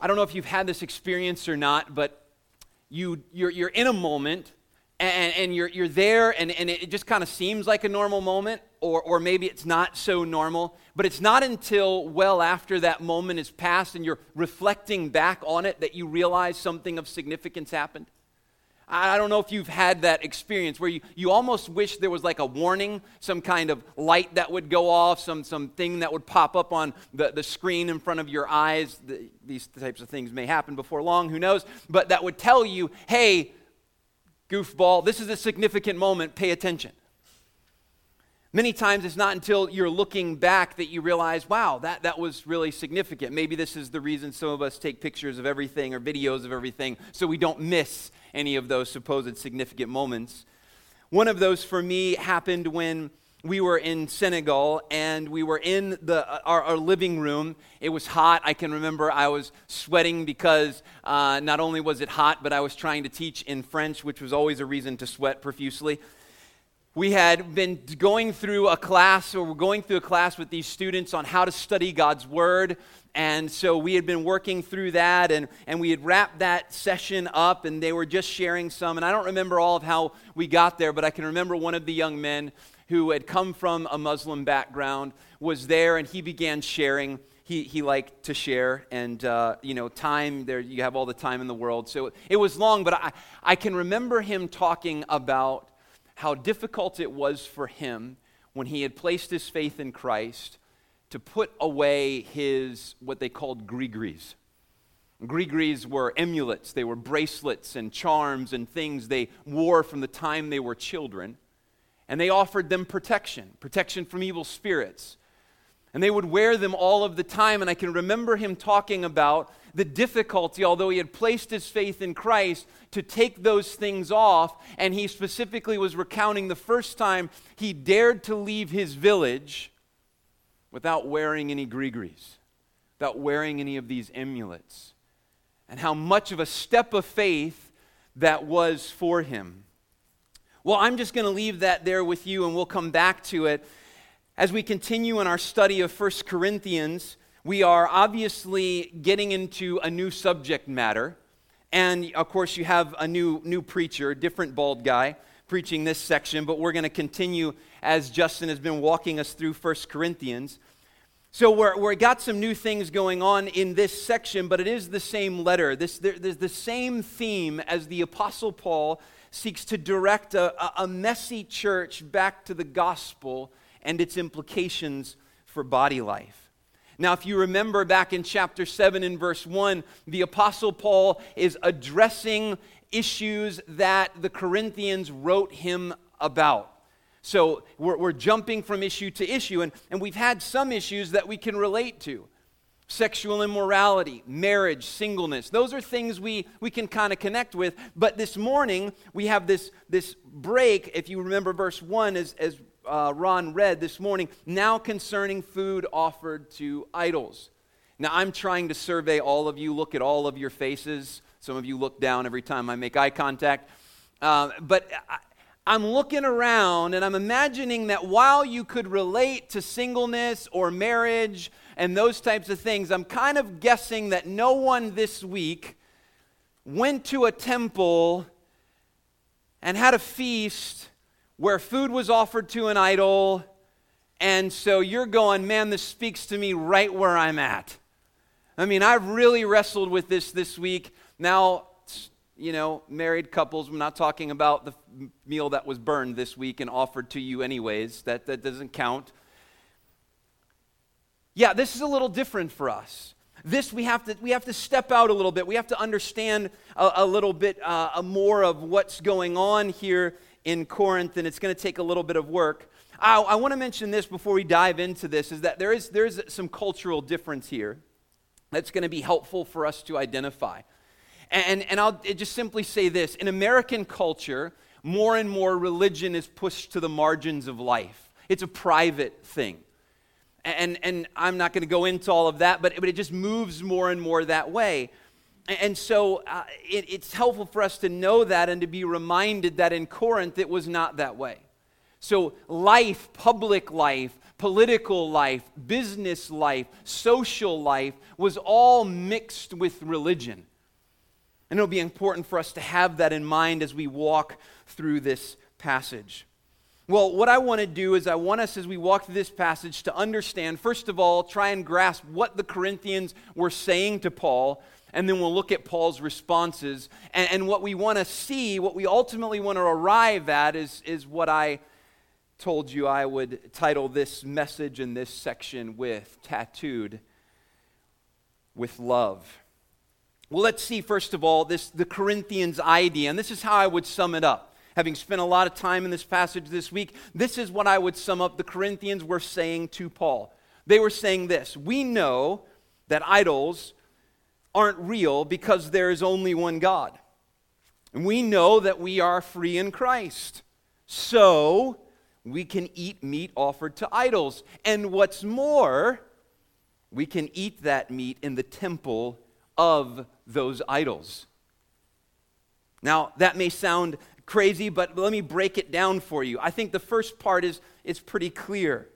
I don't know if you've had this experience or not, but you're in a moment and you're there and it just kind of seems like a normal moment, or maybe it's not so normal, but it's not until well after that moment is passed and you're reflecting back on it that you realize something of significance happened. I don't know if you've had that experience where you almost wish there was like a warning, some kind of light that would go off, some thing that would pop up on the screen in front of your eyes. These types of things may happen before long, who knows? But that would tell you, hey, goofball, this is a significant moment, pay attention. Many times it's not until you're looking back that you realize, wow, that was really significant. Maybe this is the reason some of us take pictures of everything or videos of everything so we don't miss any of those supposed significant moments. One of those for me happened when we were in Senegal and we were in our living room. It was hot. I can remember I was sweating because not only was it hot, but I was trying to teach in French, which was always a reason to sweat profusely. We had been going through a class with these students on how to study God's Word. And so we had been working through that, and we had wrapped that session up, and they were just sharing some. And I don't remember all of how we got there, but I can remember one of the young men who had come from a Muslim background was there, and he began sharing. He liked to share, and time there, you have all the time in the world. So it was long, but I can remember him talking about how difficult it was for him when he had placed his faith in Christ to put away his, what they called gris-gris. Gris-gris were amulets, they were bracelets and charms and things they wore from the time they were children. And they offered them protection from evil spirits. And they would wear them all of the time. And I can remember him talking about the difficulty, although he had placed his faith in Christ, to take those things off. And he specifically was recounting the first time he dared to leave his village without wearing any gris-gris, without wearing any of these amulets, and how much of a step of faith that was for him. Well, I'm just going to leave that there with you, and we'll come back to it. As we continue in our study of 1 Corinthians, we are obviously getting into a new subject matter. And, of course, you have a new preacher, different bald guy, preaching this section. But we're going to continue as Justin has been walking us through 1 Corinthians. So we're got some new things going on in this section, but it is the same letter. There's the same theme as the Apostle Paul seeks to direct a messy church back to the gospel and its implications for body life. Now, if you remember back in chapter 7 and verse 1, the Apostle Paul is addressing issues that the Corinthians wrote him about. So we're jumping from issue to issue, and we've had some issues that we can relate to. Sexual immorality, marriage, singleness. Those are things we can kind of connect with. But this morning, we have this break, if you remember verse 1, as Ron read this morning, now concerning food offered to idols. Now, I'm trying to survey all of you, look at all of your faces. Some of you look down every time I make eye contact. But I'm looking around, and I'm imagining that while you could relate to singleness or marriage and those types of things, I'm kind of guessing that no one this week went to a temple and had a feast where food was offered to an idol, and so you're going, man, this speaks to me right where I'm at. I mean, I've really wrestled with this week. Now, married couples, we're not talking about the meal that was burned this week and offered to you anyways. That doesn't count. Yeah, this is a little different for us. This we have to step out a little bit. We have to understand a little bit more of what's going on here in Corinth, and it's going to take a little bit of work. I want to mention this before we dive into this, is that there is some cultural difference here that's going to be helpful for us to identify. And I'll just simply say this. In American culture, more and more religion is pushed to the margins of life. It's a private thing. And I'm not going to go into all of that, but it just moves more and more that way. And so it's helpful for us to know that and to be reminded that in Corinth it was not that way. So life, public life, Political life, business life, social life was all mixed with religion. And it'll be important for us to have that in mind as we walk through this passage. Well, what I want to do is I want us, as we walk through this passage, to understand, first of all, try and grasp what the Corinthians were saying to Paul, and then we'll look at Paul's responses. And what we want to see, what we ultimately want to arrive at is what I told you I would title this message in this section with, Tattooed with Love. Well, let's see, first of all, the Corinthians' idea, and this is how I would sum it up. Having spent a lot of time in this passage this week, this is what I would sum up the Corinthians were saying to Paul. They were saying this: we know that idols aren't real because there is only one God. And we know that we are free in Christ. So we can eat meat offered to idols. And what's more, we can eat that meat in the temple of those idols. Now, that may sound crazy, but let me break it down for you. I think the first part is pretty clear.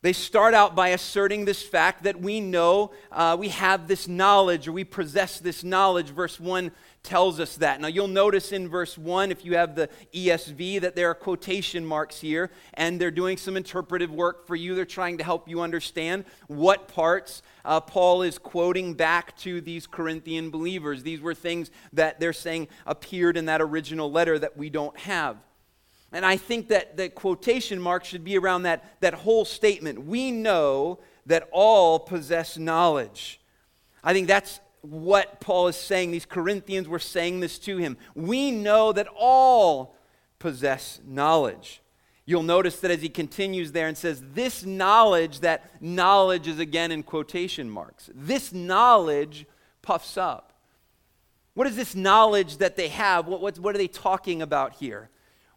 They start out by asserting this fact that we know, we have this knowledge, or we possess this knowledge. Verse 1 tells us that. Now you'll notice in verse 1, if you have the ESV, that there are quotation marks here, and they're doing some interpretive work for you. They're trying to help you understand what parts Paul is quoting back to these Corinthian believers. These were things that they're saying appeared in that original letter that we don't have. And I think that the quotation mark should be around that whole statement. We know that all possess knowledge. I think that's what Paul is saying. These Corinthians were saying this to him. We know that all possess knowledge. You'll notice that as he continues there and says, this knowledge, that knowledge is again in quotation marks. This knowledge puffs up. What is this knowledge that they have? What are they talking about here?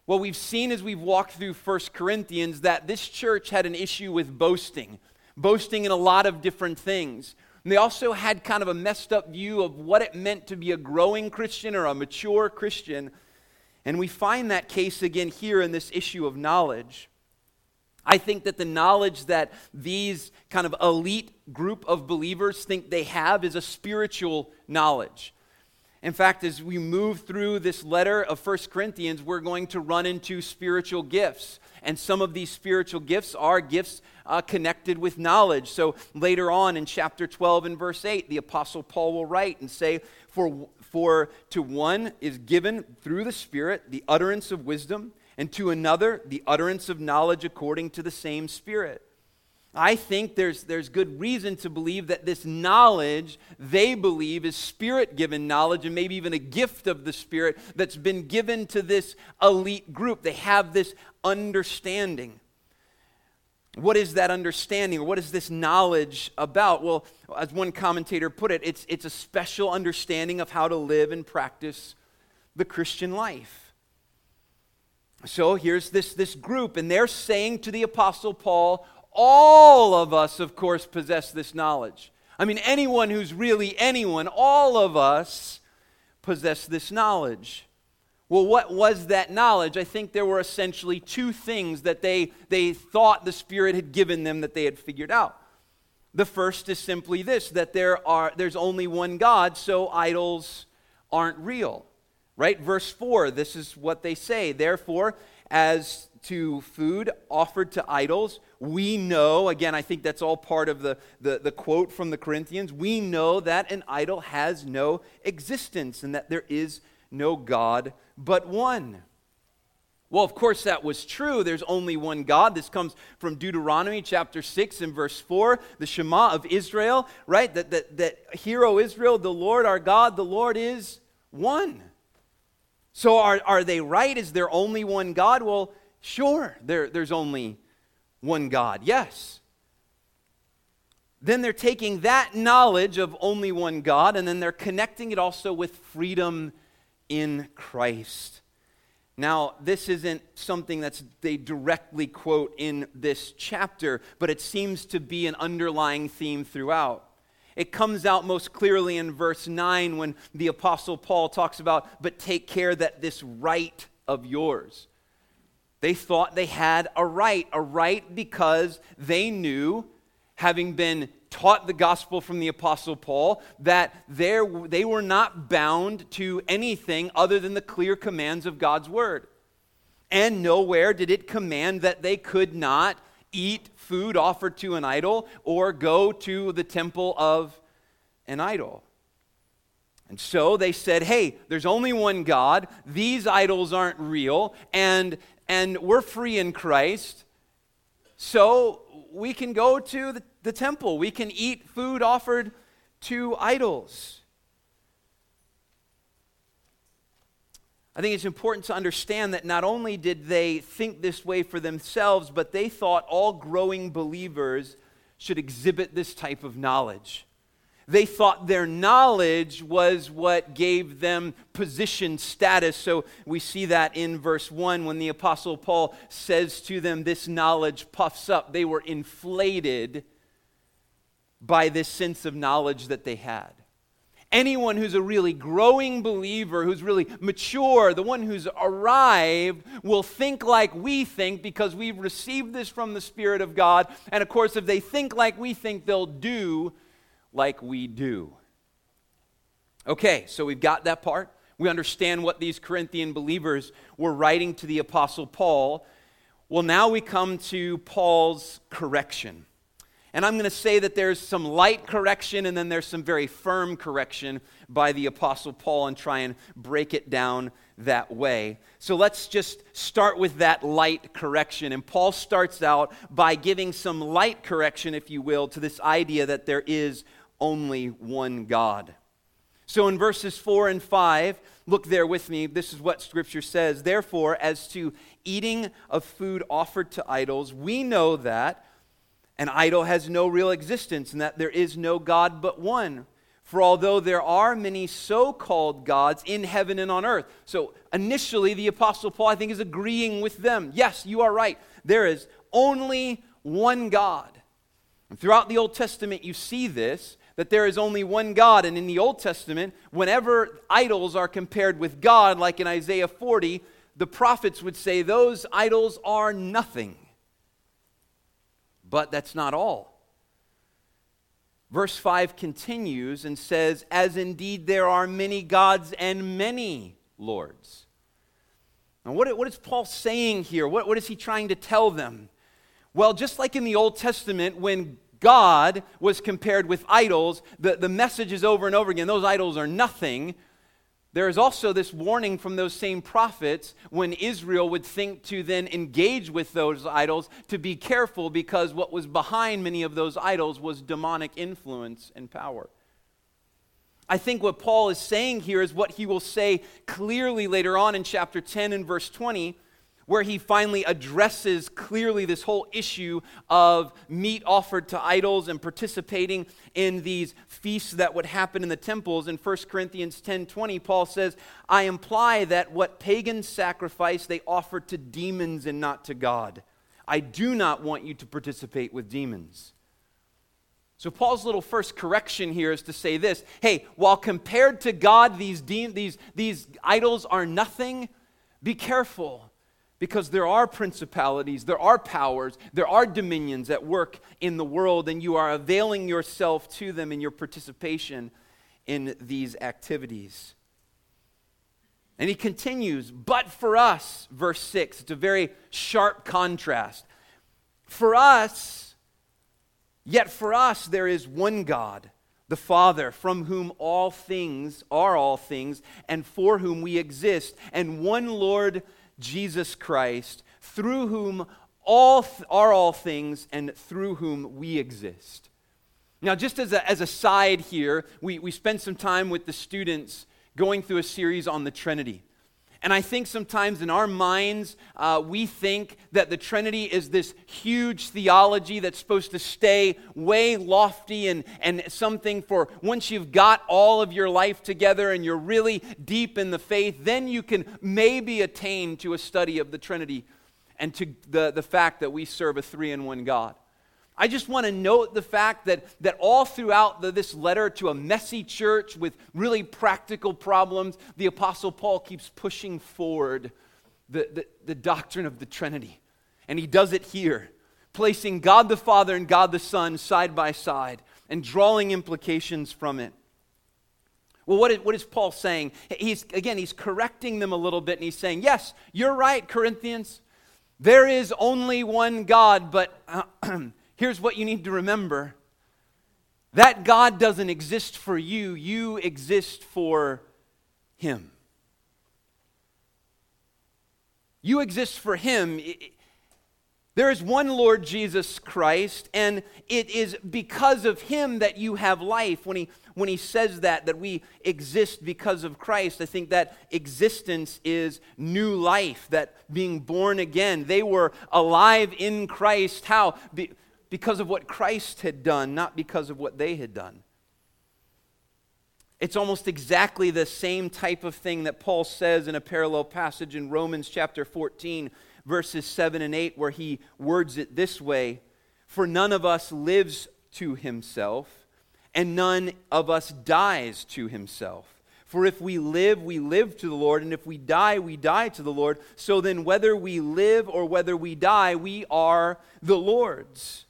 Well, we've seen as we've walked through 1 Corinthians that this church had an issue with boasting. Boasting in a lot of different things. And they also had kind of a messed up view of what it meant to be a growing Christian or a mature Christian. And we find that case again here in this issue of knowledge. I think that the knowledge that these kind of elite group of believers think they have is a spiritual knowledge. In fact, as we move through this letter of 1 Corinthians, we're going to run into spiritual gifts. And some of these spiritual gifts are gifts connected with knowledge. So later on in chapter 12 and verse 8, the Apostle Paul will write and say, For to one is given through the Spirit the utterance of wisdom, and to another the utterance of knowledge according to the same Spirit. I think there's good reason to believe that this knowledge they believe is Spirit-given knowledge, and maybe even a gift of the Spirit that's been given to this elite group. They have this understanding. What is that understanding, or what is this knowledge about? Well, as one commentator put it, it's a special understanding of how to live and practice the Christian life. So here's this group, and they're saying to the Apostle Paul, all of us, of course, possess this knowledge. I mean, anyone who's really anyone, all of us possess this knowledge. Well, what was that knowledge? I think there were essentially two things that they thought the Spirit had given them that they had figured out. The first is simply this, that there's only one God, so idols aren't real. Right? Verse 4, this is what they say. Therefore, as to food offered to idols, we know, again, I think that's all part of the quote from the Corinthians, we know that an idol has no existence and that there is no God but one. Well, of course that was true. There's only one God. This comes from Deuteronomy chapter 6 and verse 4, the Shema of Israel, right? That hear, O Israel, the Lord our God, the Lord is one. So are they right? Is there only one God? Well, sure, there's only one God, yes. Then they're taking that knowledge of only one God, and then they're connecting it also with freedom in Christ. Now, this isn't something that they directly quote in this chapter, but it seems to be an underlying theme throughout. It comes out most clearly in verse 9 when the Apostle Paul talks about, but take care that this right of yours. They thought they had a right because they knew, having been taught the gospel from the Apostle Paul, that they were not bound to anything other than the clear commands of God's word. And nowhere did it command that they could not eat food offered to an idol or go to the temple of an idol. And so they said, hey, there's only one God, these idols aren't real, and we're free in Christ, so we can go to the temple, we can eat food offered to idols. I think it's important to understand that not only did they think this way for themselves, but they thought all growing believers should exhibit this type of knowledge. They thought their knowledge was what gave them position, status. So we see that in verse 1 when the Apostle Paul says to them, this knowledge puffs up. They were inflated by this sense of knowledge that they had. Anyone who's a really growing believer, who's really mature, the one who's arrived, will think like we think because we've received this from the Spirit of God. And of course, if they think like we think, they'll do like we do. Okay, so we've got that part. We understand what these Corinthian believers were writing to the Apostle Paul. Well, now we come to Paul's correction. And I'm going to say that there's some light correction and then there's some very firm correction by the Apostle Paul and try and break it down that way. So let's just start with that light correction. And Paul starts out by giving some light correction, if you will, to this idea that there is only one God. So in verses 4 and 5, look there with me, this is what Scripture says. Therefore, as to eating of food offered to idols, we know that an idol has no real existence, and that there is no God but one. For although there are many so-called gods in heaven and on earth. So initially, the Apostle Paul, I think, is agreeing with them. Yes, you are right. There is only one God. And throughout the Old Testament, you see this, that there is only one God. And in the Old Testament, whenever idols are compared with God, like in Isaiah 40, the prophets would say those idols are nothing. But that's not all. Verse 5 continues and says, as indeed there are many gods and many lords. Now what is Paul saying here? What is he trying to tell them? Well, just like in the Old Testament, when God was compared with idols, the message is over and over again, those idols are nothing. There is also this warning from those same prophets when Israel would think to then engage with those idols to be careful because what was behind many of those idols was demonic influence and power. I think what Paul is saying here is what he will say clearly later on in chapter 10 and verse 20, where he finally addresses clearly this whole issue of meat offered to idols and participating in these feasts that would happen in the temples. In 1 Corinthians 10:20, Paul says, I imply that what pagan sacrifice they offer to demons and not to God. I do not want you to participate with demons. So Paul's little first correction here is to say this, hey, while compared to God, these idols are nothing, be careful. Because there are principalities, there are powers, there are dominions at work in the world, and you are availing yourself to them in your participation in these activities. And he continues, but for us, verse 6, it's a very sharp contrast. Yet for us there is one God, the Father, from whom all things are all things, and for whom we exist, and one Lord Jesus Christ, through whom are all things and through whom we exist. Now, just as a side here, we spent some time with the students going through a series on the Trinity. And I think sometimes in our minds, we think that the Trinity is this huge theology that's supposed to stay way lofty and something for once you've got all of your life together and you're really deep in the faith, then you can maybe attain to a study of the Trinity and to the fact that we serve a three-in-one God. I just want to note the fact that all throughout this letter to a messy church with really practical problems, the Apostle Paul keeps pushing forward the doctrine of the Trinity. And he does it here, placing God the Father and God the Son side by side and drawing implications from it. Well, what is Paul saying? He's correcting them a little bit, and he's saying, yes, you're right, Corinthians. There is only one God, but here's what you need to remember. That God doesn't exist for you. You exist for Him. You exist for Him. There is one Lord Jesus Christ, and it is because of Him that you have life. When he says that we exist because of Christ, I think that existence is new life, that being born again. They were alive in Christ. How? Because of what Christ had done, not because of what they had done. It's almost exactly the same type of thing that Paul says in a parallel passage in Romans chapter 14, verses 7 and 8, where he words it this way: "For none of us lives to himself, and none of us dies to himself. For if we live to the Lord, and if we die to the Lord. So then whether we live or whether we die, we are the Lord's."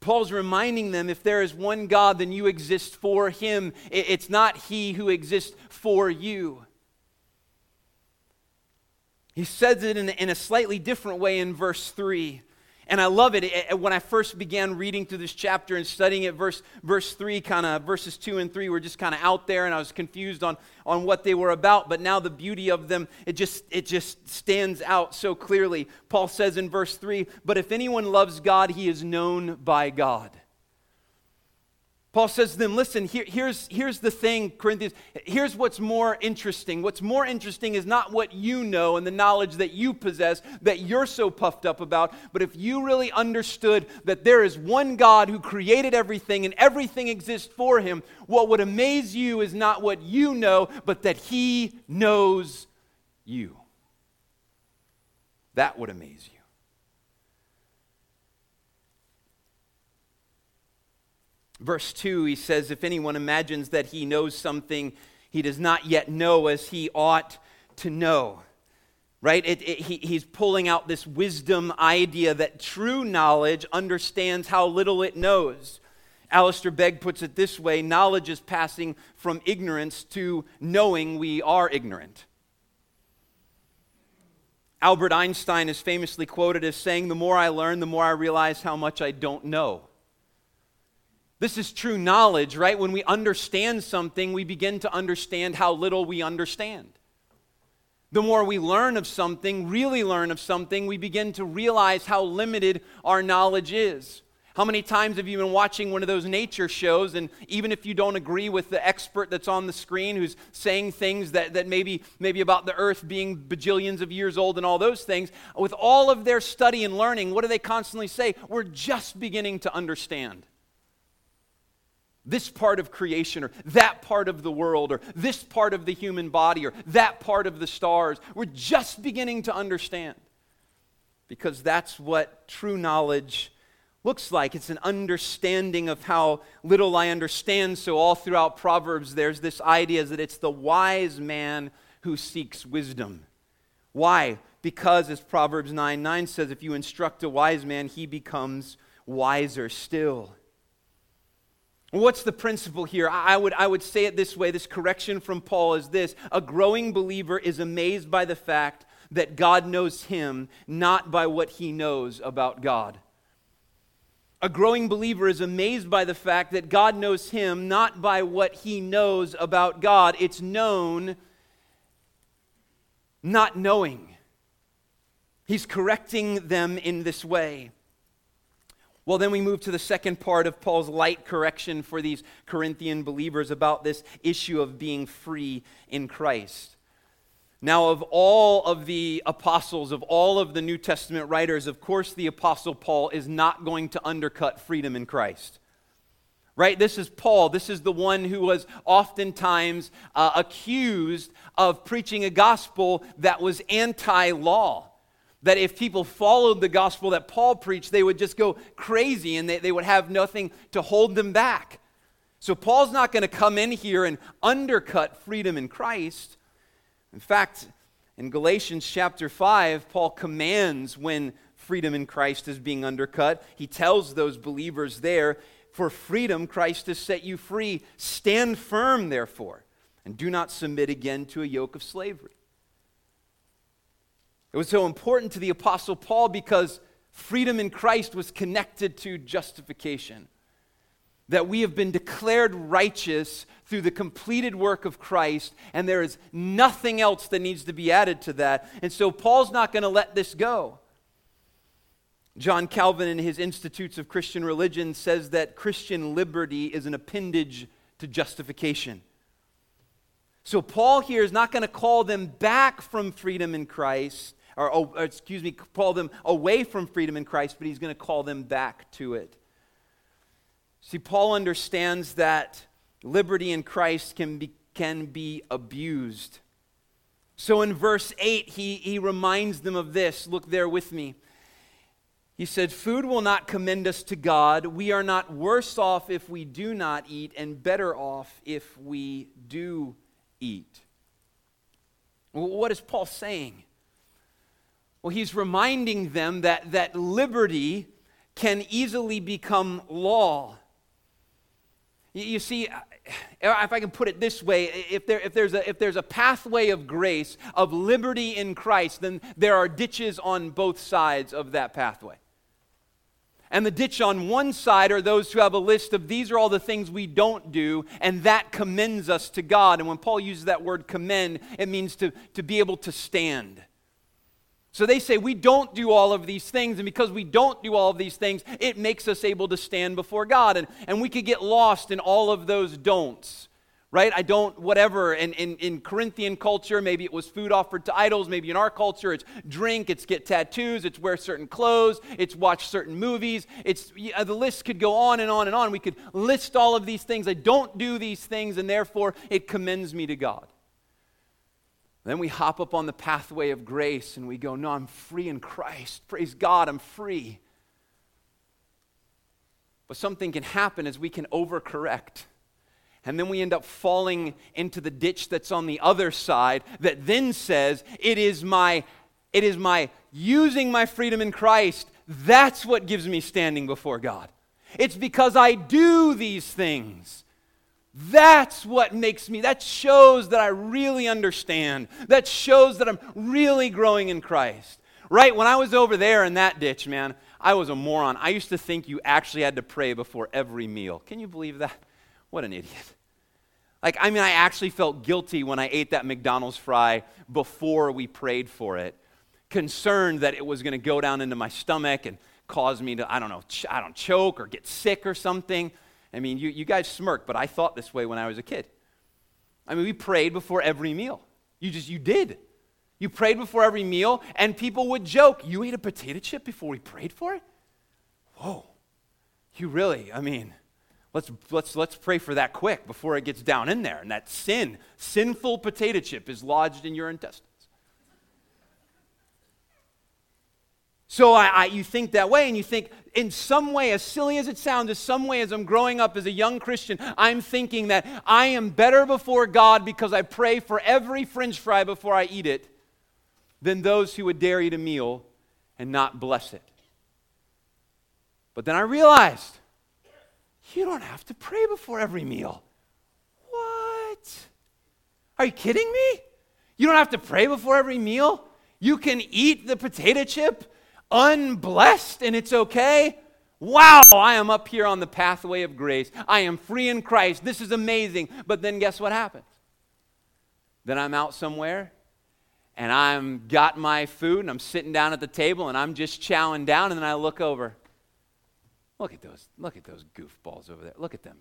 Paul's reminding them, if there is one God, then you exist for Him. It's not He who exists for you. He says it in a slightly different way in verse 3. And I love it. When I first began reading through this chapter and studying it, verse 3, kind of verses 2 and 3 were just kind of out there, and I was confused on what they were about. But now the beauty of them, it just stands out so clearly. Paul says in verse 3, "But if anyone loves God, he is known by God." Paul says to them, listen, here's the thing, Corinthians. Here's what's more interesting. What's more interesting is not what you know and the knowledge that you possess that you're so puffed up about, but if you really understood that there is one God who created everything and everything exists for Him, what would amaze you is not what you know, but that He knows you. That would amaze you. Verse 2, he says, "If anyone imagines that he knows something, he does not yet know as he ought to know." Right? He's pulling out this wisdom idea that true knowledge understands how little it knows. Alistair Begg puts it this way: knowledge is passing from ignorance to knowing we are ignorant. Albert Einstein is famously quoted as saying, "The more I learn, the more I realize how much I don't know." This is true knowledge, right? When we understand something, we begin to understand how little we understand. The more we learn of something, really learn of something, we begin to realize how limited our knowledge is. How many times have you been watching one of those nature shows, and even if you don't agree with the expert that's on the screen who's saying things that maybe about the earth being bajillions of years old and all those things, with all of their study and learning, what do they constantly say? We're just beginning to understand this part of creation, or that part of the world, or this part of the human body, or that part of the stars. We're just beginning to understand, because that's what true knowledge looks like. It's an understanding of how little I understand. So all throughout Proverbs, there's this idea that it's the wise man who seeks wisdom. Why? Because, as Proverbs 9:9 says, if you instruct a wise man, he becomes wiser still. What's the principle here? I would say it this way. This correction from Paul is this: a growing believer is amazed by the fact that God knows him, not by what he knows about God. A growing believer is amazed by the fact that God knows him, not by what he knows about God. It's known, not knowing. He's correcting them in this way. Well, then we move to the second part of Paul's light correction for these Corinthian believers about this issue of being free in Christ. Now, of all of the apostles, of all of the New Testament writers, of course the Apostle Paul is not going to undercut freedom in Christ. Right? This is Paul. This is the one who was oftentimes accused of preaching a gospel that was anti-law. That if people followed the gospel that Paul preached, they would just go crazy, and they would have nothing to hold them back. So Paul's not going to come in here and undercut freedom in Christ. In fact, in Galatians chapter 5, Paul commands when freedom in Christ is being undercut. He tells those believers there, for freedom Christ has set you free. Stand firm, therefore, and do not submit again to a yoke of slavery. It was so important to the Apostle Paul because freedom in Christ was connected to justification. That we have been declared righteous through the completed work of Christ, and there is nothing else that needs to be added to that. And so Paul's not going to let this go. John Calvin in his Institutes of Christian Religion says that Christian liberty is an appendage to justification. So Paul here is not going to call them back from freedom in Christ, call them away from freedom in Christ, but he's going to call them back to it. See, Paul understands that liberty in Christ can be abused. So in verse 8, he reminds them of this. Look there with me. He said, "Food will not commend us to God. We are not worse off if we do not eat, and better off if we do eat." Well, what is Paul saying? Well, he's reminding them that liberty can easily become law. You see, if I can put it this way, if there's a pathway of grace, of liberty in Christ, then there are ditches on both sides of that pathway. And the ditch on one side are those who have a list of these are all the things we don't do, and that commends us to God. And when Paul uses that word commend, it means to be able to stand. So they say, we don't do all of these things, and because we don't do all of these things, it makes us able to stand before God. And we could get lost in all of those don'ts, right? I don't, whatever. And in Corinthian culture, maybe it was food offered to idols. Maybe in our culture, it's drink, it's get tattoos, it's wear certain clothes, it's watch certain movies. The list could go on and on and on. We could list all of these things. I don't do these things, and therefore it commends me to God. Then we hop up on the pathway of grace and we go, no, I'm free in Christ. Praise God, I'm free. But something can happen as we can overcorrect. And then we end up falling into the ditch that's on the other side that then says, it is my using my freedom in Christ. That's what gives me standing before God. It's because I do these things. That's what makes me, that shows that I really understand. That shows that I'm really growing in Christ. Right? When I was over there in that ditch, man, I was a moron. I used to think you actually had to pray before every meal. Can you believe that? What an idiot. Like, I mean, I actually felt guilty when I ate that McDonald's fry before we prayed for it, concerned that it was going to go down into my stomach and cause me to, choke or get sick or something. I mean, you guys smirk, but I thought this way when I was a kid. I mean, we prayed before every meal. You did. You prayed before every meal, and people would joke, you ate a potato chip before we prayed for it? Whoa. You really, I mean, let's pray for that quick before it gets down in there, and that sinful potato chip is lodged in your intestines. So you think that way, and you think, in some way, as silly as it sounds, in some way as I'm growing up as a young Christian, I'm thinking that I am better before God because I pray for every French fry before I eat it than those who would dare eat a meal and not bless it. But then I realized, you don't have to pray before every meal. What? Are you kidding me? You don't have to pray before every meal? You can eat the potato chip unblessed, and it's okay? Wow, I am up here on the pathway of grace. I am free in Christ. This is amazing. But then guess what happens? Then I'm out somewhere, and I'm got my food, and I'm sitting down at the table, and I'm just chowing down, and then I look over. Look at those goofballs over there. Look at them.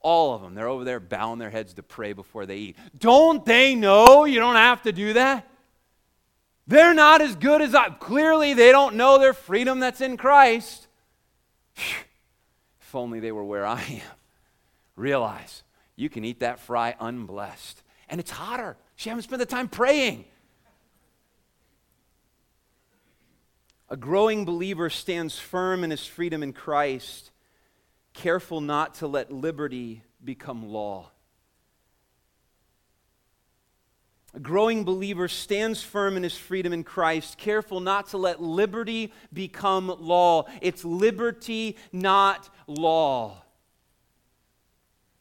All of them. They're over there bowing their heads to pray before they eat. Don't they know you don't have to do that? They're not as good as I... Clearly, they don't know their freedom that's in Christ. Whew. If only they were where I am. Realize, you can eat that fry unblessed. And it's hotter. She hasn't spent the time praying. A growing believer stands firm in his freedom in Christ careful not to let liberty become law. A growing believer stands firm in his freedom in Christ, careful not to let liberty become law. It's liberty, not law.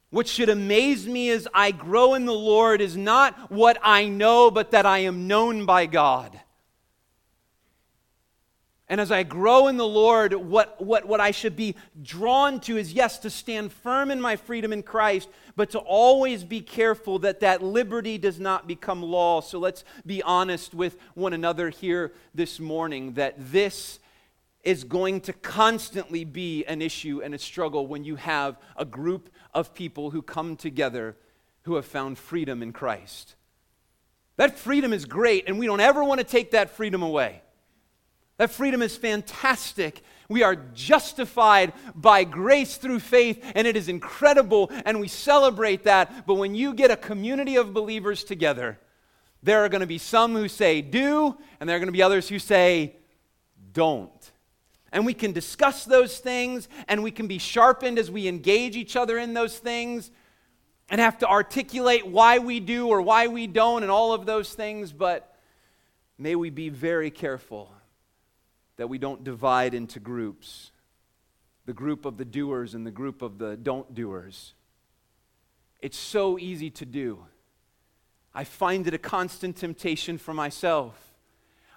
What should amaze me as I grow in the Lord is not what I know, but that I am known by God. And as I grow in the Lord, what I should be drawn to is, yes, to stand firm in my freedom in Christ, but to always be careful that that liberty does not become law. So let's be honest with one another here this morning, that this is going to constantly be an issue and a struggle when you have a group of people who come together who have found freedom in Christ. That freedom is great, and we don't ever want to take that freedom away. That freedom is fantastic. We are justified by grace through faith, and it is incredible, and we celebrate that. But when you get a community of believers together, there are going to be some who say, do, and there are going to be others who say, don't. And we can discuss those things, and we can be sharpened as we engage each other in those things, and have to articulate why we do or why we don't and all of those things. But may we be very careful that we don't divide into groups, the group of the doers and the group of the don't-doers. It's so easy to do. I find it a constant temptation for myself.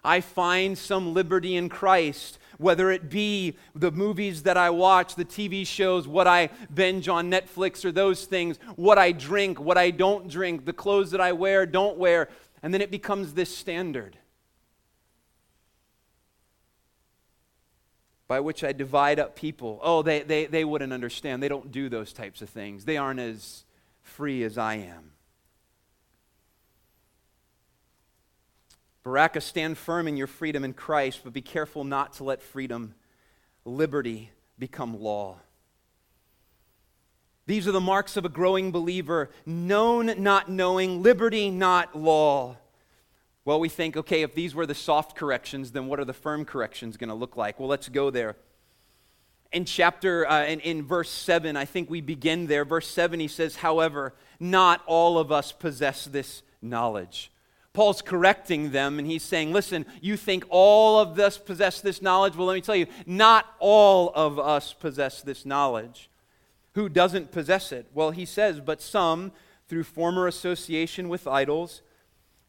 I find some liberty in Christ, whether it be the movies that I watch, the TV shows, what I binge on Netflix or those things, what I drink, what I don't drink, the clothes that I wear, don't wear, and then it becomes this standard by which I divide up people. Oh, they wouldn't understand. They don't do those types of things. They aren't as free as I am. Baraka, stand firm in your freedom in Christ, but be careful not to let liberty become law. These are the marks of a growing believer: known, not knowing; liberty, not law. Well, we think, okay, if these were the soft corrections, then what are the firm corrections going to look like? Well, let's go there. In verse 7, I think we begin there. Verse 7, he says, however, not all of us possess this knowledge. Paul's correcting them, and he's saying, listen, you think all of us possess this knowledge? Well, let me tell you, not all of us possess this knowledge. Who doesn't possess it? Well, he says, but some, through former association with idols,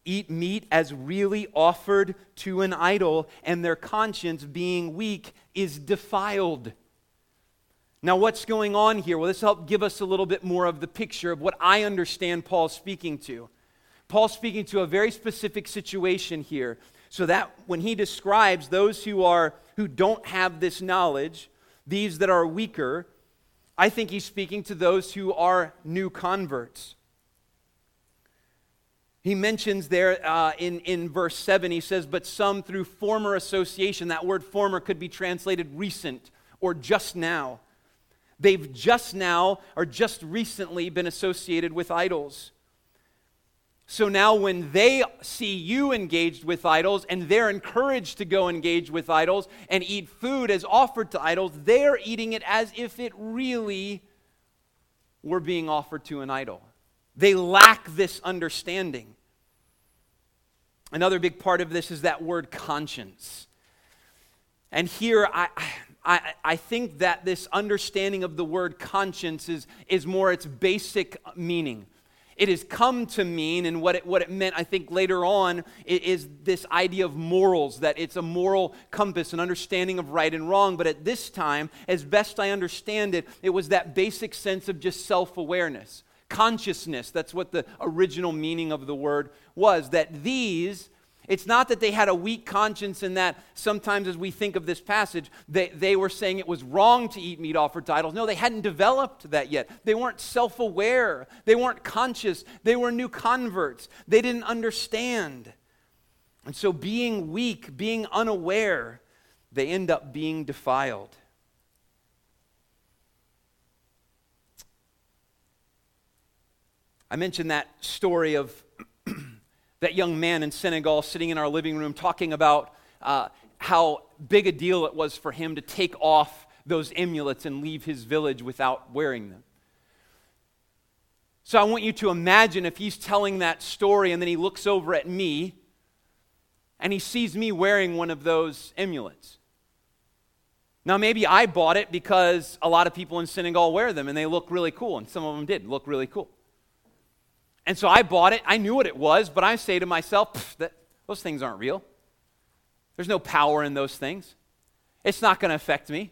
eat meat as really offered to an idol, and their conscience, being weak, is defiled. Now, what's going on here? Well, this will help give us a little bit more of the picture of what I understand Paul speaking to. Paul's speaking to a very specific situation here, so that when he describes those who don't have this knowledge, these that are weaker, I think he's speaking to those who are new converts. He mentions there in verse 7, he says, but some through former association. That word former could be translated recent or just now. They've just now or just recently been associated with idols. So now when they see you engaged with idols and they're encouraged to go engage with idols and eat food as offered to idols, they're eating it as if it really were being offered to an idol. They lack this understanding. Another big part of this is that word conscience. And here I think that this understanding of the word conscience is more its basic meaning. It has come to mean, and what it meant, I think, later on, is this idea of morals, that it's a moral compass, an understanding of right and wrong. But at this time, as best I understand it, it was that basic sense of just self-awareness, consciousness. That's what the original meaning of the word was, that these, it's not that they had a weak conscience in that sometimes as we think of this passage, they were saying it was wrong to eat meat offered to idols. No, they hadn't developed that yet. They weren't self-aware. They weren't conscious. They were new converts. They didn't understand. And so being weak, being unaware, they end up being defiled. I mentioned that story of that young man in Senegal sitting in our living room talking about how big a deal it was for him to take off those amulets and leave his village without wearing them. So I want you to imagine if he's telling that story and then he looks over at me and he sees me wearing one of those amulets. Now maybe I bought it because a lot of people in Senegal wear them and they look really cool, and some of them did look really cool. And so I bought it, I knew what it was, but I say to myself, those things aren't real. There's no power in those things. It's not going to affect me.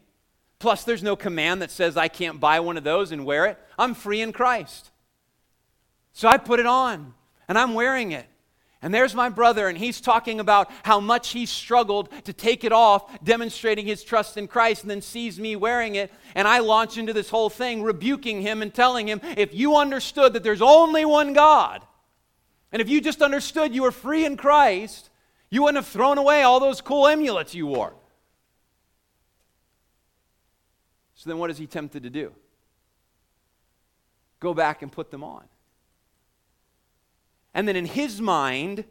Plus there's no command that says I can't buy one of those and wear it. I'm free in Christ. So I put it on, and I'm wearing it. And there's my brother, and he's talking about how much he struggled to take it off, demonstrating his trust in Christ, and then sees me wearing it. And I launch into this whole thing, rebuking him and telling him, if you understood that there's only one God, and if you just understood you were free in Christ, you wouldn't have thrown away all those cool amulets you wore. So then what is he tempted to do? Go back and put them on. And then in his mind,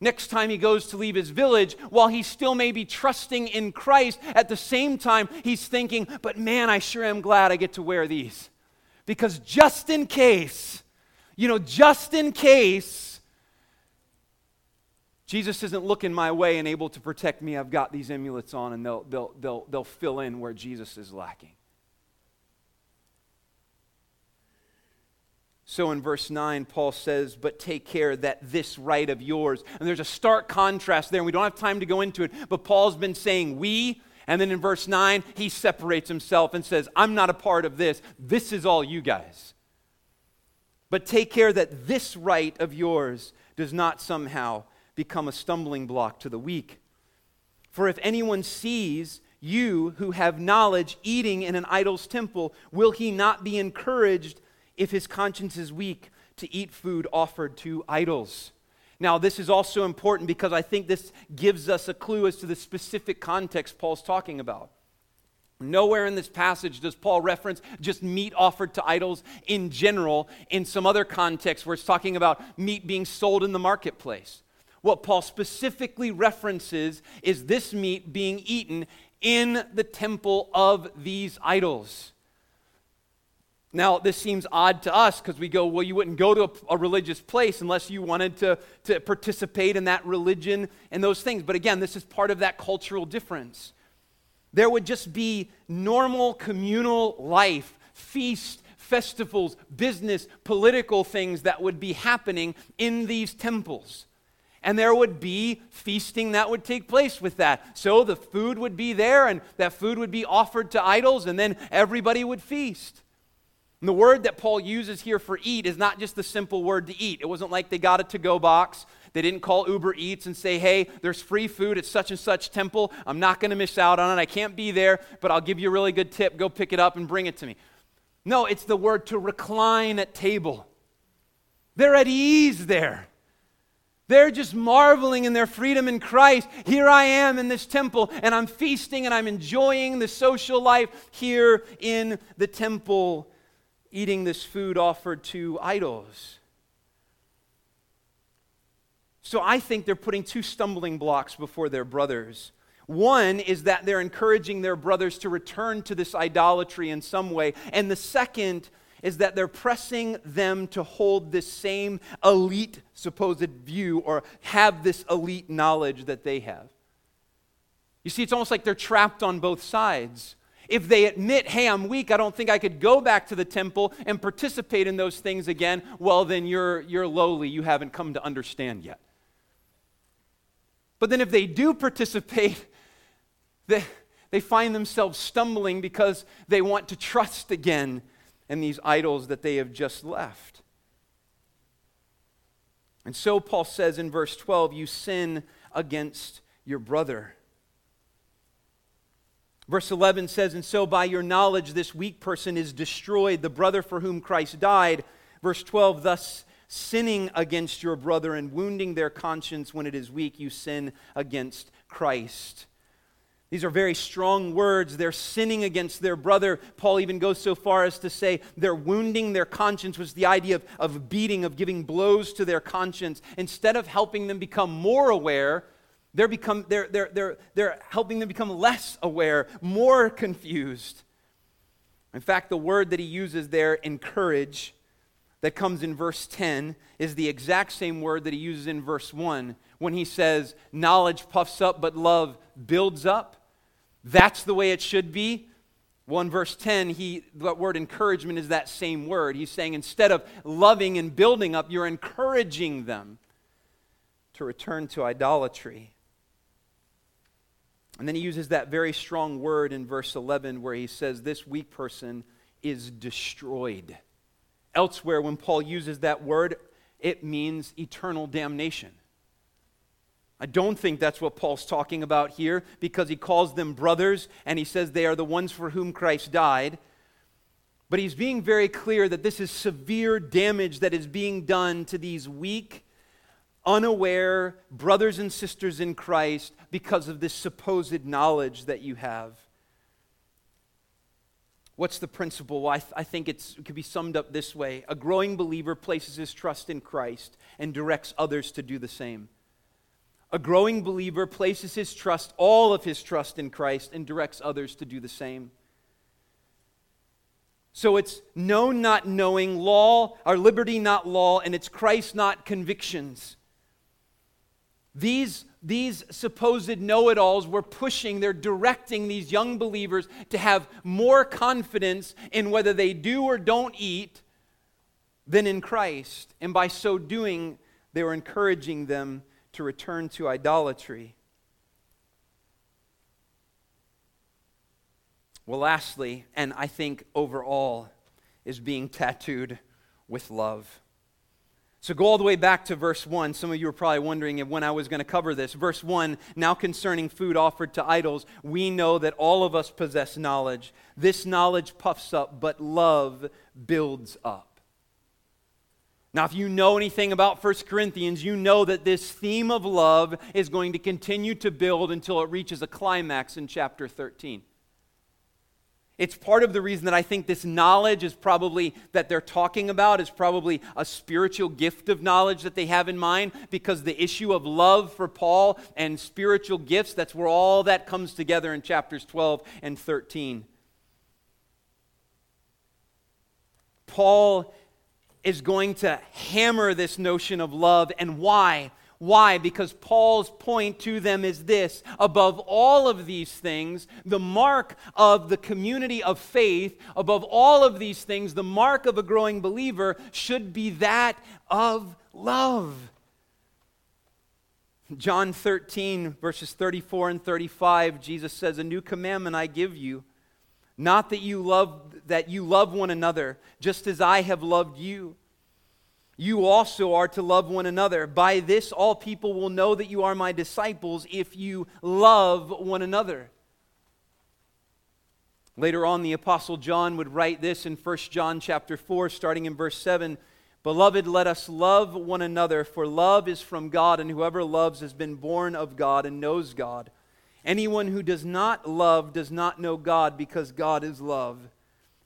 next time he goes to leave his village, while he still may be trusting in Christ, at the same time he's thinking, but man, I sure am glad I get to wear these. Because just in case, Jesus isn't looking my way and able to protect me, I've got these amulets on, and they'll fill in where Jesus is lacking. So in verse 9, Paul says, but take care that this right of yours. And there's a stark contrast there, and we don't have time to go into it, but Paul's been saying we, and then in verse 9, he separates himself and says, I'm not a part of this. This is all you guys. But take care that this right of yours does not somehow become a stumbling block to the weak. For if anyone sees you who have knowledge eating in an idol's temple, will he not be encouraged if his conscience is weak to eat food offered to idols? Now, this is also important because I think this gives us a clue as to the specific context Paul's talking about. Nowhere in this passage does Paul reference just meat offered to idols in general in some other context where it's talking about meat being sold in the marketplace. What Paul specifically references is this meat being eaten in the temple of these idols. Now, this seems odd to us because we go, well, you wouldn't go to a religious place unless you wanted to participate in that religion and those things. But again, this is part of that cultural difference. There would just be normal communal life, feasts, festivals, business, political things that would be happening in these temples. And there would be feasting that would take place with that. So the food would be there, and that food would be offered to idols, and then everybody would feast. And the word that Paul uses here for eat is not just the simple word to eat. It wasn't like they got a to-go box. They didn't call Uber Eats and say, hey, there's free food at such and such temple. I'm not going to miss out on it. I can't be there, but I'll give you a really good tip. Go pick it up and bring it to me. No, it's the word to recline at table. They're at ease there. They're just marveling in their freedom in Christ. Here I am in this temple, and I'm feasting, and I'm enjoying the social life here in the temple, eating this food offered to idols. So I think they're putting two stumbling blocks before their brothers. One is that they're encouraging their brothers to return to this idolatry in some way. And the second is that they're pressing them to hold this same elite supposed view or have this elite knowledge that they have. You see, it's almost like they're trapped on both sides. If they admit, hey, I'm weak, I don't think I could go back to the temple and participate in those things again, well, then you're lowly. You haven't come to understand yet. But then if they do participate, they find themselves stumbling because they want to trust again in these idols that they have just left. And so Paul says in verse 12, you sin against your brother. Verse 11 says, and so by your knowledge this weak person is destroyed, the brother for whom Christ died. Verse 12, thus sinning against your brother and wounding their conscience when it is weak, you sin against Christ. These are very strong words. They're sinning against their brother. Paul even goes so far as to say they're wounding their conscience, which is the idea of beating, of giving blows to their conscience. Instead of helping them become more aware, they're helping them become less aware, more confused. In fact, the word that he uses there, encourage, that comes in verse 10 is the exact same word that he uses in verse 1 when he says, knowledge puffs up, but love builds up. That's the way it should be. Well, in verse 10, that word encouragement is that same word. He's saying instead of loving and building up, you're encouraging them to return to idolatry. And then he uses that very strong word in verse 11 where he says, this weak person is destroyed. Elsewhere, when Paul uses that word, it means eternal damnation. I don't think that's what Paul's talking about here, because he calls them brothers and he says they are the ones for whom Christ died. But he's being very clear that this is severe damage that is being done to these weak, unaware brothers and sisters in Christ because of this supposed knowledge that you have. What's the principle? Well, I think it could be summed up this way. A growing believer places his trust in Christ and directs others to do the same. A growing believer places his trust, all of his trust in Christ, and directs others to do the same. So it's no not knowing, law, our liberty not law, and it's Christ not convictions. These supposed know-it-alls were pushing, they're directing these young believers to have more confidence in whether they do or don't eat than in Christ. And by so doing, they were encouraging them to return to idolatry. Well, lastly, and I think overall, is being tattooed with love. So go all the way back to verse 1. Some of you are probably wondering when I was going to cover this. Verse 1, now concerning food offered to idols, we know that all of us possess knowledge. This knowledge puffs up, but love builds up. Now, if you know anything about 1 Corinthians, you know that this theme of love is going to continue to build until it reaches a climax in chapter 13. It's part of the reason that I think this knowledge is probably, that they're talking about, is probably a spiritual gift of knowledge that they have in mind, because the issue of love for Paul and spiritual gifts, that's where all that comes together in chapters 12 and 13. Paul is going to hammer this notion of love, and why? Why? Because Paul's point to them is this: above all of these things, the mark of the community of faith, above all of these things, the mark of a growing believer should be that of love. John 13, verses 34 and 35, Jesus says, "A new commandment I give you, not that you love one another, just as I have loved you. You also are to love one another. By this all people will know that you are my disciples, if you love one another." Later on, the Apostle John would write this in 1 John chapter 4, starting in verse 7. "Beloved, let us love one another, for love is from God, and whoever loves has been born of God and knows God. Anyone who does not love does not know God, because God is love.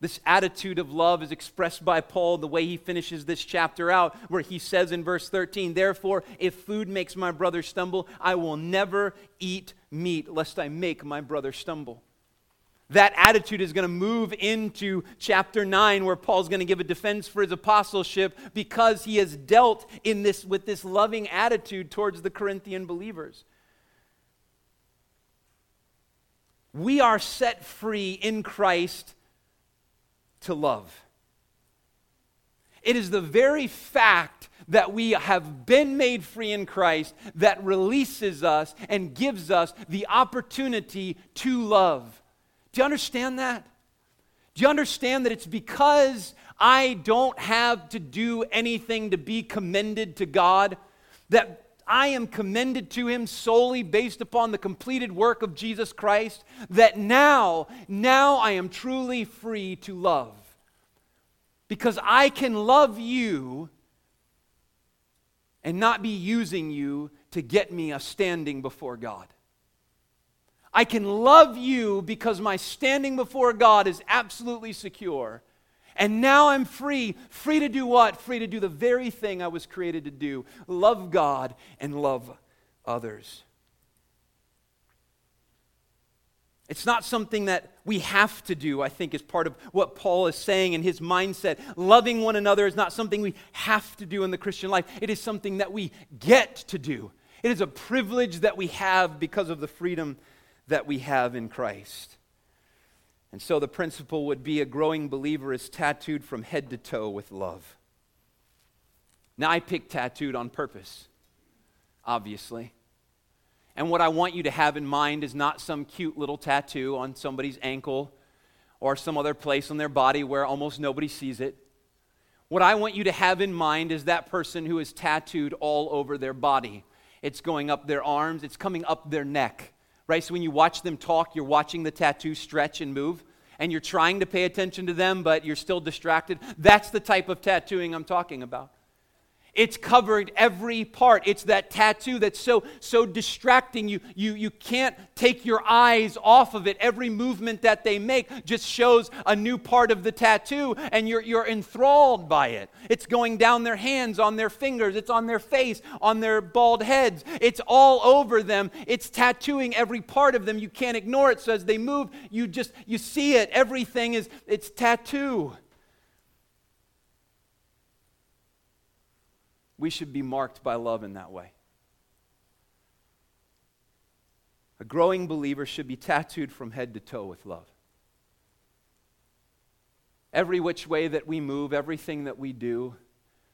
This attitude of love is expressed by Paul the way he finishes this chapter out, where he says in verse 13, "Therefore, if food makes my brother stumble, I will never eat meat, lest I make my brother stumble." That attitude is going to move into chapter 9, where Paul's going to give a defense for his apostleship, because he has dealt with this loving attitude towards the Corinthian believers. We are set free in Christ to love. It is the very fact that we have been made free in Christ that releases us and gives us the opportunity to love. Do you understand that? Do you understand that it's because I don't have to do anything to be commended to God, that I am commended to Him solely based upon the completed work of Jesus Christ, that now I am truly free to love? Because I can love you and not be using you to get me a standing before God. I can love you because my standing before God is absolutely secure. And now I'm free. Free to do what? Free to do the very thing I was created to do. Love God and love others. It's not something that we have to do, I think, is part of what Paul is saying in his mindset. Loving one another is not something we have to do in the Christian life. It is something that we get to do. It is a privilege that we have because of the freedom that we have in Christ. And so the principle would be a growing believer is tattooed from head to toe with love. Now I picked tattooed on purpose, obviously. And what I want you to have in mind is not some cute little tattoo on somebody's ankle or some other place on their body where almost nobody sees it. What I want you to have in mind is that person who is tattooed all over their body. It's going up their arms, it's coming up their neck. Right? So when you watch them talk, you're watching the tattoo stretch and move, and you're trying to pay attention to them, but you're still distracted. That's the type of tattooing I'm talking about. It's covered every part. It's that tattoo that's so distracting. You can't take your eyes off of it. Every movement that they make just shows a new part of the tattoo, and you're enthralled by it. It's going down their hands, on their fingers. It's on their face, on their bald heads. It's all over them. It's tattooing every part of them. You can't ignore it. So as they move, you see it. Everything is, it's tattoo. We should be marked by love in that way. A growing believer should be tattooed from head to toe with love. Every which way that we move, everything that we do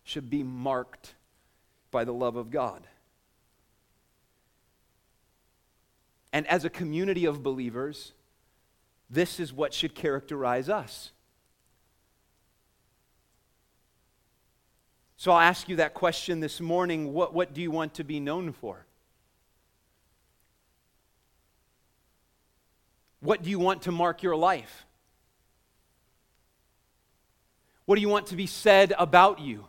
should be marked by the love of God. And as a community of believers, this is what should characterize us. So I'll ask you that question this morning, what do you want to be known for? What do you want to mark your life? What do you want to be said about you?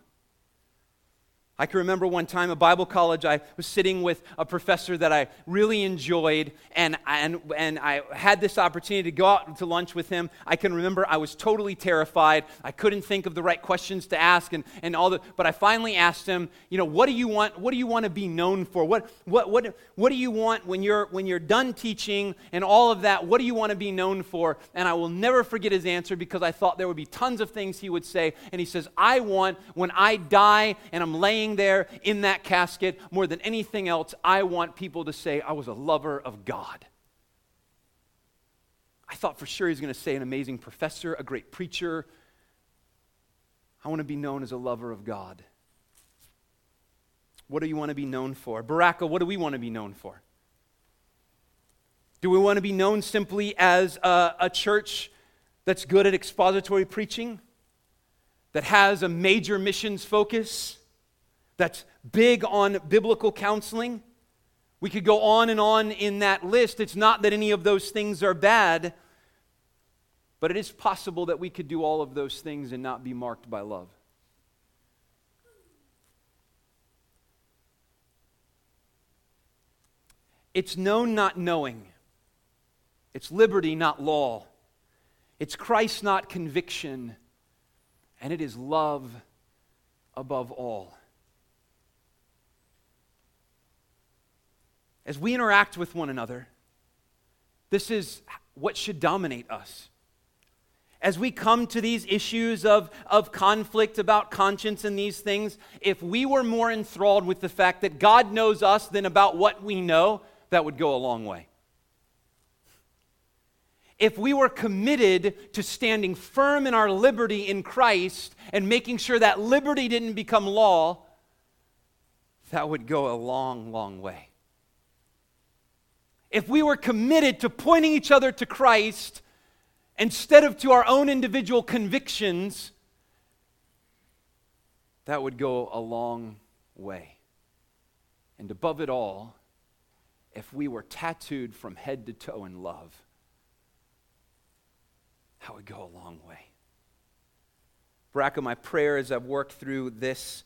I can remember one time at Bible college, I was sitting with a professor that I really enjoyed, and I had this opportunity to go out to lunch with him. I can remember I was totally terrified. I couldn't think of the right questions to ask and all that, but I finally asked him, you know, what do you want to be known for? What do you want when you're done teaching and all of that? What do you want to be known for? And I will never forget his answer because I thought there would be tons of things he would say. And he says, I want, when I die and I'm laying there in that casket, more than anything else, I want people to say, I was a lover of God. I thought for sure he was going to say an amazing professor, a great preacher. I want to be known as a lover of God. What do you want to be known for? Baraka, what do we want to be known for? Do we want to be known simply as a church that's good at expository preaching, that has a major missions focus, that's big on biblical counseling? We could go on in that list. It's not that any of those things are bad, but it is possible that we could do all of those things and not be marked by love. It's known not knowing. It's liberty not law. It's Christ not conviction. And it is love above all. As we interact with one another, this is what should dominate us. As we come to these issues of conflict about conscience and these things, if we were more enthralled with the fact that God knows us than about what we know, that would go a long way. If we were committed to standing firm in our liberty in Christ and making sure that liberty didn't become law, that would go a long, long way. If we were committed to pointing each other to Christ instead of to our own individual convictions, that would go a long way. And above it all, if we were tattooed from head to toe in love, that would go a long way. Baraka, my prayer as I've worked through this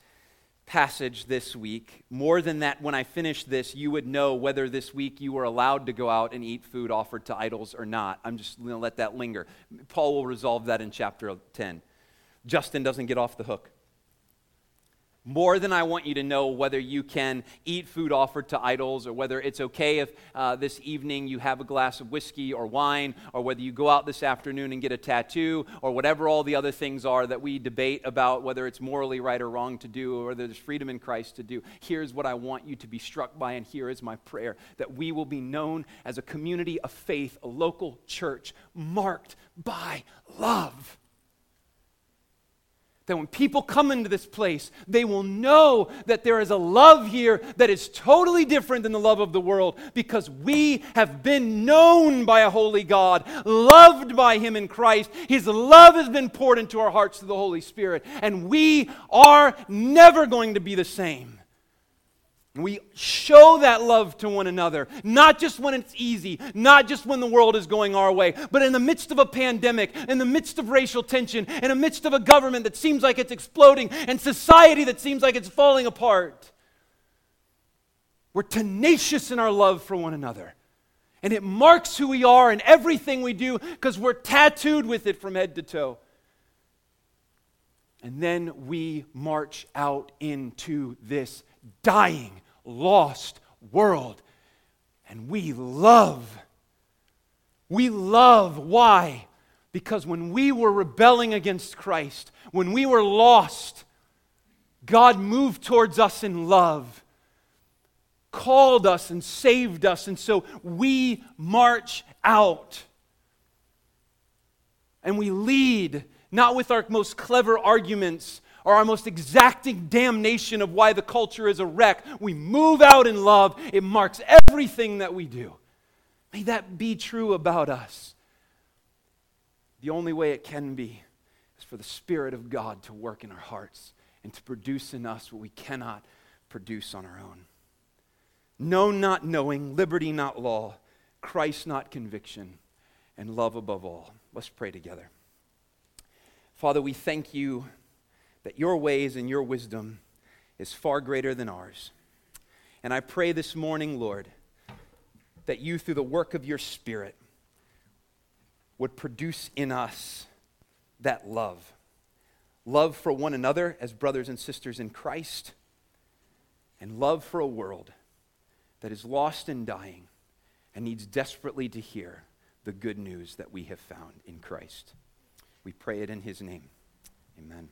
passage this week. More than that, when I finish this, you would know whether this week you were allowed to go out and eat food offered to idols or not. I'm just going to let that linger. Paul will resolve that in chapter 10. Justin doesn't get off the hook. More than I want you to know whether you can eat food offered to idols or whether it's okay if this evening you have a glass of whiskey or wine or whether you go out this afternoon and get a tattoo or whatever all the other things are that we debate about whether it's morally right or wrong to do or whether there's freedom in Christ to do. Here's what I want you to be struck by, and here is my prayer, that we will be known as a community of faith, a local church marked by love. That when people come into this place, they will know that there is a love here that is totally different than the love of the world, because we have been known by a holy God, loved by Him in Christ. His love has been poured into our hearts through the Holy Spirit, and we are never going to be the same. We show that love to one another, not just when it's easy, not just when the world is going our way, but in the midst of a pandemic, in the midst of racial tension, in the midst of a government that seems like it's exploding, and society that seems like it's falling apart. We're tenacious in our love for one another. And it marks who we are in everything we do because we're tattooed with it from head to toe. And then we march out into this dying lost world, and we love. Why? Because when we were rebelling against Christ, when we were lost, God moved towards us in love, called us and saved us, and so we march out and we lead, not with our most clever arguments or our most exacting damnation of why the culture is a wreck. We move out in love. It marks everything that we do. May that be true about us. The only way it can be is for the Spirit of God to work in our hearts and to produce in us what we cannot produce on our own. No, not knowing, liberty, not law, Christ, not conviction, and love above all. Let's pray together. Father, we thank you that your ways and your wisdom is far greater than ours. And I pray this morning, Lord, that you, through the work of your Spirit, would produce in us that love. Love for one another as brothers and sisters in Christ, and love for a world that is lost and dying and needs desperately to hear the good news that we have found in Christ. We pray it in His name. Amen.